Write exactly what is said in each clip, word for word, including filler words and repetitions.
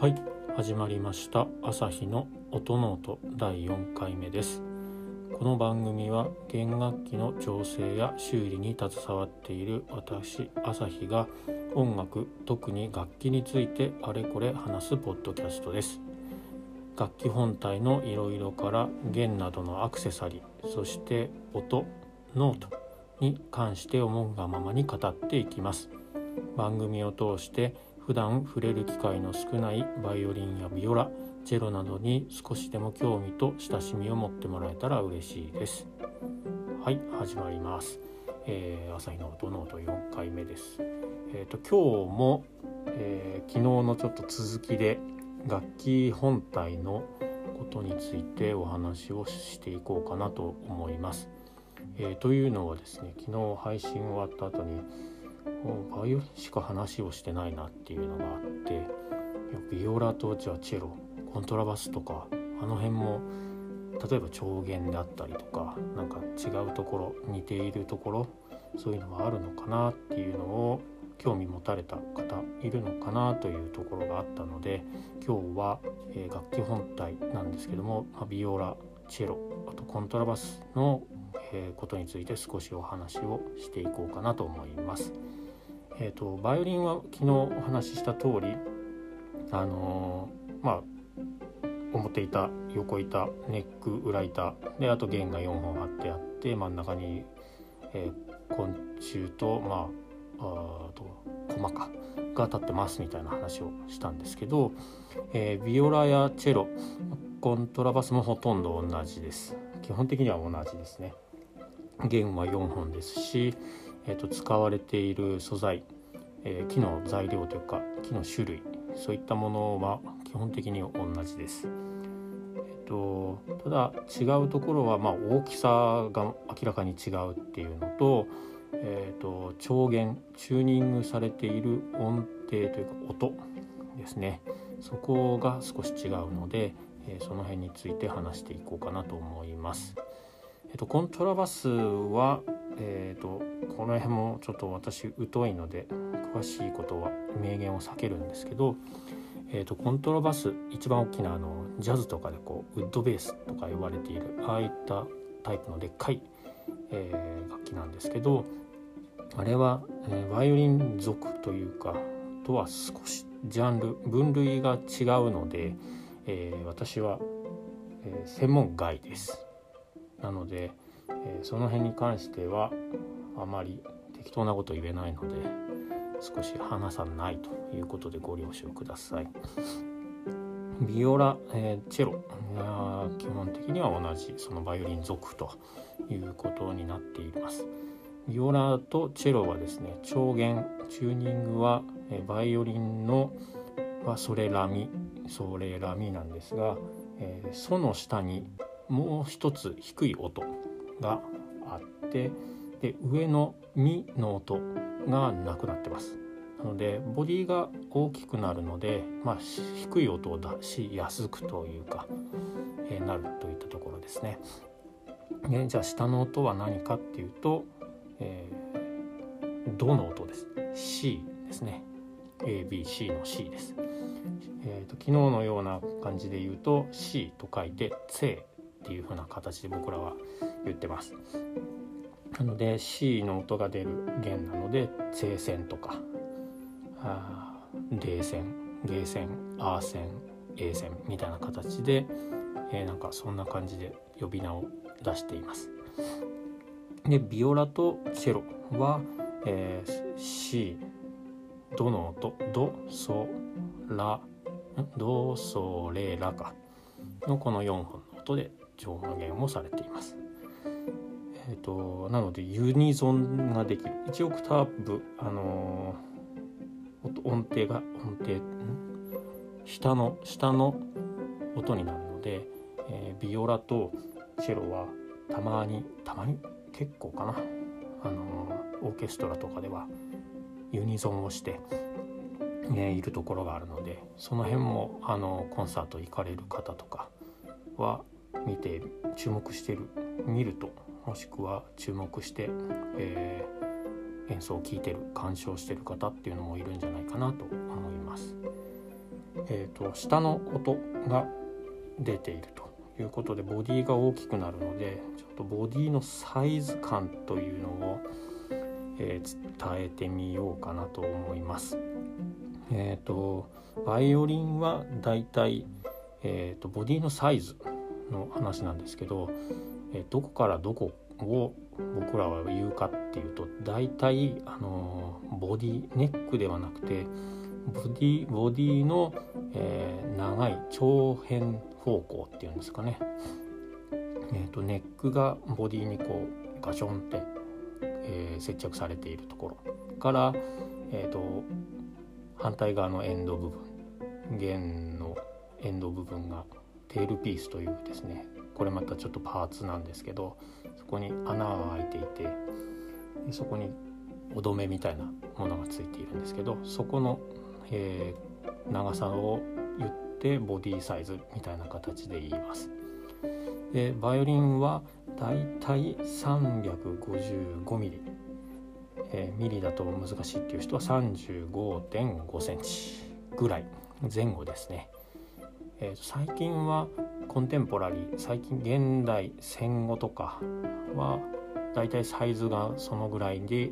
はい、始まりました朝日の音ノートだいよんかいめです。この番組は弦楽器の調整や修理に携わっている私朝日が音楽、特に楽器についてあれこれ話すポッドキャストです。楽器本体のいろいろから弦などのアクセサリー、そして音、ノートに関して思うがままに語っていきます。番組を通して普段触れる機会の少ないバイオリンやビオラ、チェロなどに少しでも興味と親しみを持ってもらえたら嬉しいです。はい、始まります。えー、朝日の音ノートよんかいめです。えーと、今日も、えー、昨日のちょっと続きで楽器本体のことについてお話をしていこうかなと思います。えー、というのはですね、昨日配信終わった後にバイオリンしか話をしてないなっていうのがあって、ビオラとじゃあチェロ、コントラバスとかあの辺も、例えば調弦だったりとか、なんか違うところ、似ているところ、そういうのがあるのかなっていうのを興味持たれた方いるのかなというところがあったので、今日は楽器本体なんですけども、ビオラ、チェロ、あとコントラバスのことについて少しお話をしていこうかなと思います。えーと、バイオリンは昨日お話しした通り、あのー、まあ表板、横板、ネック、裏板で、あと弦がよんほん張ってあって、真ん中に、えー、昆虫と、まあ、ああとコマかが立ってますみたいな話をしたんですけど、えー、ビオラやチェロ、コントラバスもほとんど同じです。基本的には同じですね。弦はよんほんですし、えー、と使われている素材、えー、木の材料というか木の種類、そういったものは基本的に同じです。えー、とただ違うところは、まあ、大きさが明らかに違うっていうのと、えー、と調弦、チューニングされている音程というか音ですね、そこが少し違うので、えー、その辺について話していこうかなと思います。えー、とコントラバスはえー、とこの辺もちょっと私疎いので詳しいことは明言を避けるんですけど、えー、とコントラバス、一番大きなあのジャズとかでこうウッドベースとか呼ばれている、ああいったタイプのでっかい、えー、楽器なんですけど、あれは、えー、バイオリン属というかとは少しジャンル分類が違うので、えー、私は、えー、専門外です。なのでその辺に関してはあまり適当なこと言えないので、少し話さないということでご了承ください。ビオラ、えー、チェロが基本的には同じ、そのバイオリン属ということになっています。ビオラとチェロはですね、調弦、チューニングは、えー、バイオリンのはソレラミ、ソレラミなんですが、えー、ソの下にもう一つ低い音があって、で上のミの音がなくなってます。なのでボディが大きくなるので、まあ、低い音を出しやすくというか、えー、なるといったところですね。でじゃあ下の音は何かっていうと、えー、ドの音です。 C ですね。 エービーシー の C です。えーと、昨日のような感じで言うと C と書いて C っていう風な形で僕らは言ってます。なので C の音が出る弦なので正線とか零線、零線、A 線、A 線みたいな形で、えー、なんかそんな感じで呼び名を出しています。でビオラとチェロは、えー、C ドの音、ドソラ、ドソレラかのこのよんほんの音で上弦をされています。えっと、なのでユニゾンができる、いちオクターブ、あのー、音程が音程下の下の音になるので、えー、ビオラとチェロはたまにたまに結構かな、あのー、オーケストラとかではユニゾンをして、ね、いるところがあるので、その辺も、あのー、コンサート行かれる方とかは見て注目してる見ると、もしくは注目して、えー、演奏を聴いてる、鑑賞してる方っていうのもいるんじゃないかなと思います。えー、と下の音が出ているということで、ボディが大きくなるので、ちょっとボディのサイズ感というのを、えー、伝えてみようかなと思います。えー、とバイオリンはだいたいボディのサイズの話なんですけど、えー、どこからどこを僕らは言うかっていうと、だいたい、あのー、ボディネックではなくてボディ、ボディの、えー、長い長辺方向っていうんですかね、えーと、ネックがボディにこうガションって、えー、接着されているところから、えーと、反対側のエンド部分、弦のエンド部分がテールピースというですね、これまたちょっとパーツなんですけど、そこに穴が開いていて、そこにおどめみたいなものがついているんですけど、そこの、えー、長さを言ってボディサイズみたいな形で言います。でバイオリンはだいたい さんびゃくごじゅうごミリ、えー、ミリだと難しいっていう人は さんじゅうごてんごセンチぐらい前後ですね。えー、最近はコンテンポラリー、最近現代戦後とかはだいたいサイズがそのぐらいで、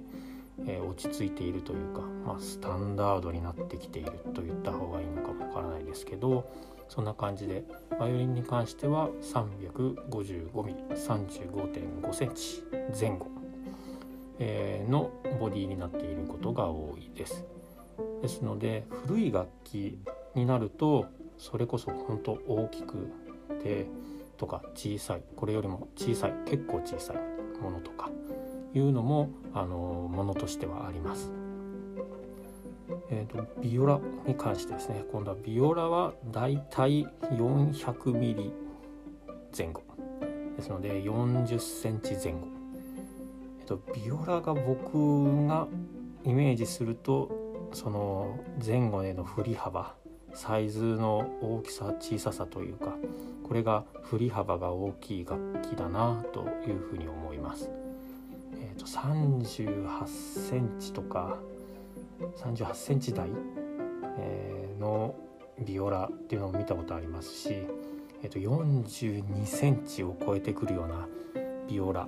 えー、落ち着いているというか、まあ、スタンダードになってきていると言った方がいいのかもわからないですけど、そんな感じでバイオリンに関しては さんびゃくごじゅうごミリ、さんじゅうごてんごセンチ前後、えー、のボディになっていることが多いです。ですので古い楽器になると、それこそ本当大きくてとか小さい、これよりも小さい、結構小さいものとかいうのも、あのものとしてはあります。えーと、ビオラに関してですね、今度はビオラはだいたいよんひゃくミリ前後ですのでよんじゅっセンチ前後、えーと、ビオラが僕がイメージすると、その前後での振り幅、サイズの大きさ小ささというか、これが振り幅が大きい楽器だなというふうに思います。えーと、さんじゅうはちセンチとかさんじゅうはちセンチ台、えー、のビオラっていうのを見たことありますし、えーと、よんじゅうにセンチを超えてくるようなビオラ、よ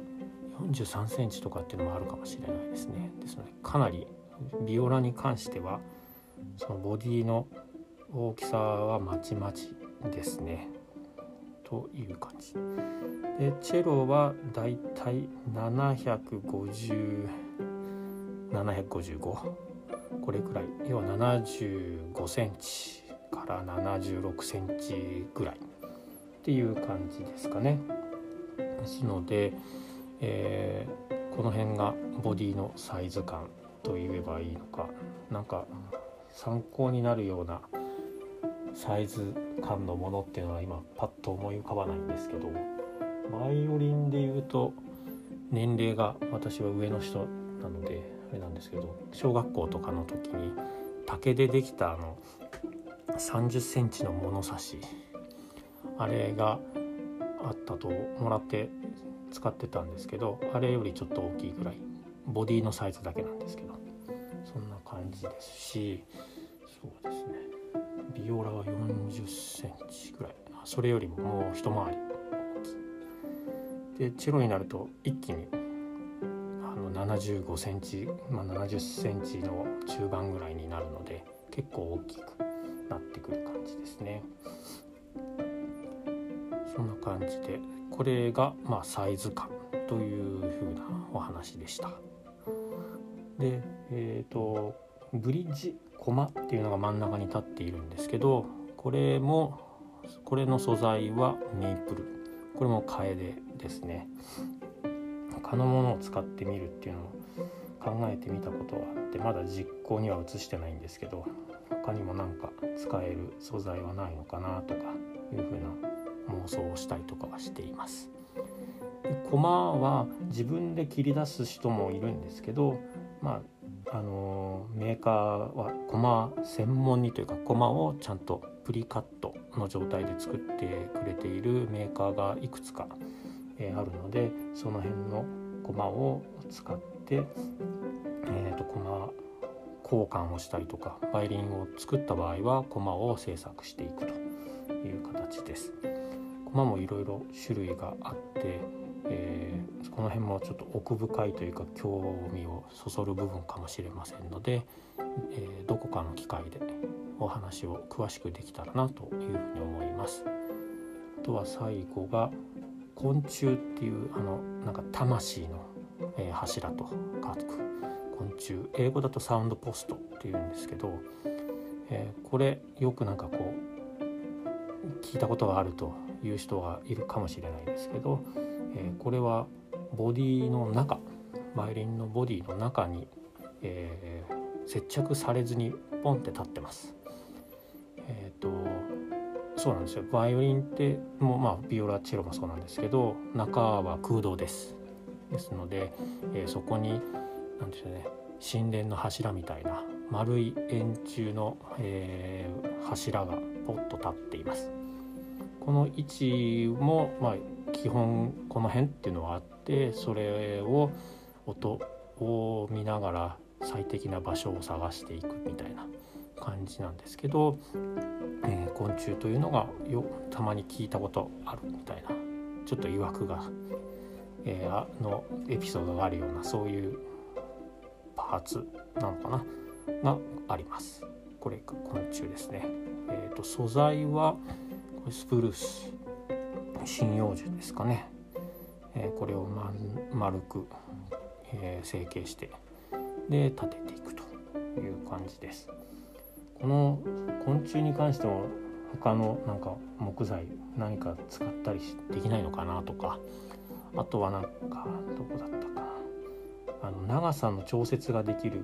んじゅうさんセンチとかっていうのもあるかもしれないですね。ですのでかなりビオラに関してはそのボディの大きさはまちまちですねという感じで、チェロはだいたいななひゃくごじゅう、ななひゃくごじゅうご、これくらい、要はななじゅうごセンチからななじゅうろくセンチぐらいっていう感じですかね。ですので、えー、この辺がボディのサイズ感と言えばいいのか、なんか参考になるようなサイズ感のものっていうのは今パッと思い浮かばないんですけど、バイオリンでいうと年齢が私は上の人なのであれなんですけど、小学校とかの時に竹でできたあのさんじゅっセンチの物差し、あれがあったともらって使ってたんですけど、あれよりちょっと大きいぐらい、ボディのサイズだけなんですけど、そんな感じですし、そうですね、ビオラはよんじゅっセンチぐらい、それよりももう一回りで、チェロになると一気にあのななじゅうごセンチ、まあ、ななじゅっセンチの中盤ぐらいになるので、結構大きくなってくる感じですね。そんな感じで、これがまあサイズ感というふうなお話でした。で、えーと、ブリッジコマっていうのが真ん中に立っているんですけど、これもこれの素材はメープル、これもカエデですね。他のものを使ってみるっていうのを考えてみたことはあって、まだ実行には移してないんですけど、他にもなんか使える素材はないのかなとかいうふうな妄想をしたりとかはしています。でコマは自分で切り出す人もいるんですけど、まああのメーカーはコマ専門にというか、コマをちゃんとプリカットの状態で作ってくれているメーカーがいくつか、えー、あるので、その辺のコマを使って、えーと、コマ、交換をしたりとか、バイリンを作った場合はコマを制作していくという形です。コマもいろいろ種類があって、えー、この辺もちょっと奥深いというか興味をそそる部分かもしれませんので、えー、どこかの機会でお話を詳しくできたらなというふうに思います。あとは最後が昆虫っていうあのなんか魂の柱と書く昆虫、英語だとサウンドポストっていうんですけど、えー、これよくなんかこう聞いたことがあるという人がいるかもしれないですけど、えー、これはボディの中、バイオリンのボディの中に、えー、接着されずにポンって立ってます。えっとそうなんですよ。バイオリンってもう、まあ、ビオラチェロもそうなんですけど、中は空洞です。ですので、えー、そこになんでしょうね、神殿の柱みたいな丸い円柱の、えー、柱がポッと立っています。この位置も、まあ、基本この辺っていうのはあって、それを音を見ながら最適な場所を探していくみたいな感じなんですけど、えー、昆虫というのがよたまに聞いたことあるみたいな、ちょっといわくが、えー、あのエピソードがあるような、そういうパーツなのかながあります。これ昆虫ですね。えーと、素材はこれスプルース、針葉樹ですかね、えー、これをま丸く、えー、成形してで立てていくという感じです。この昆虫に関しても他のなんか木材何か使ったりできないのかなとか、あとはなんかどこだったかな、あの長さの調節ができる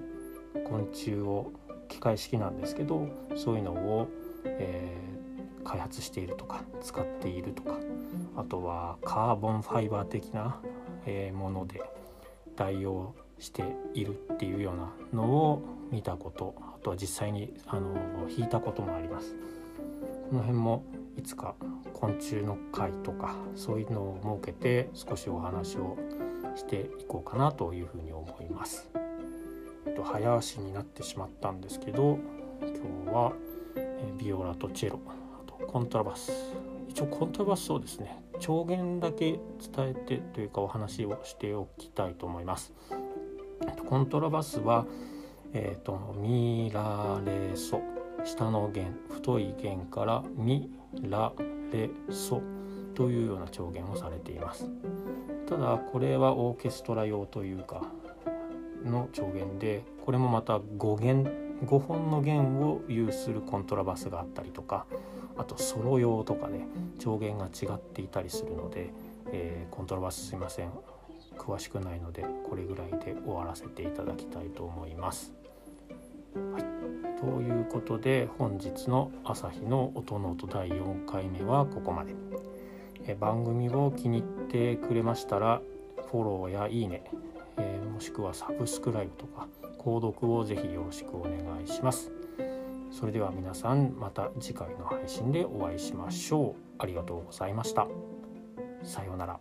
昆虫を機械式なんですけど、そういうのを、えー、開発しているとか使っているとか、あとはカーボンファイバー的な、えー、もので代用しているっていうようなのを見たこと、あとは実際にあの弾いたこともあります。この辺もいつか昆虫の会とかそういうのを設けて少しお話をしていこうかなというふうに思います。えっと、早足になってしまったんですけど、今日はビオラとチェロ、あとコントラバス、一応コントラバスをですね、長弦だけ伝えてというかお話をしておきたいと思います。コントラバスは、えー、とミラレソ、下の弦、太い弦からミラレソというような調弦をされています。ただこれはオーケストラ用というかの調弦で、これもまたごげんごほんの弦を有するコントラバスがあったりとか、あとソロ用とかで、ね、調弦が違っていたりするので、えー、コントラバスすいません詳しくないのでこれぐらいで終わらせていただきたいと思います、はい、ということで本日の朝日の音の音だいよんかいめはここまで。え番組を気に入ってくれましたらフォローやいいね、えー、もしくはサブスクライブとか購読をぜひよろしくお願いします。それでは皆さん、また次回の配信でお会いしましょう。ありがとうございました。さようなら。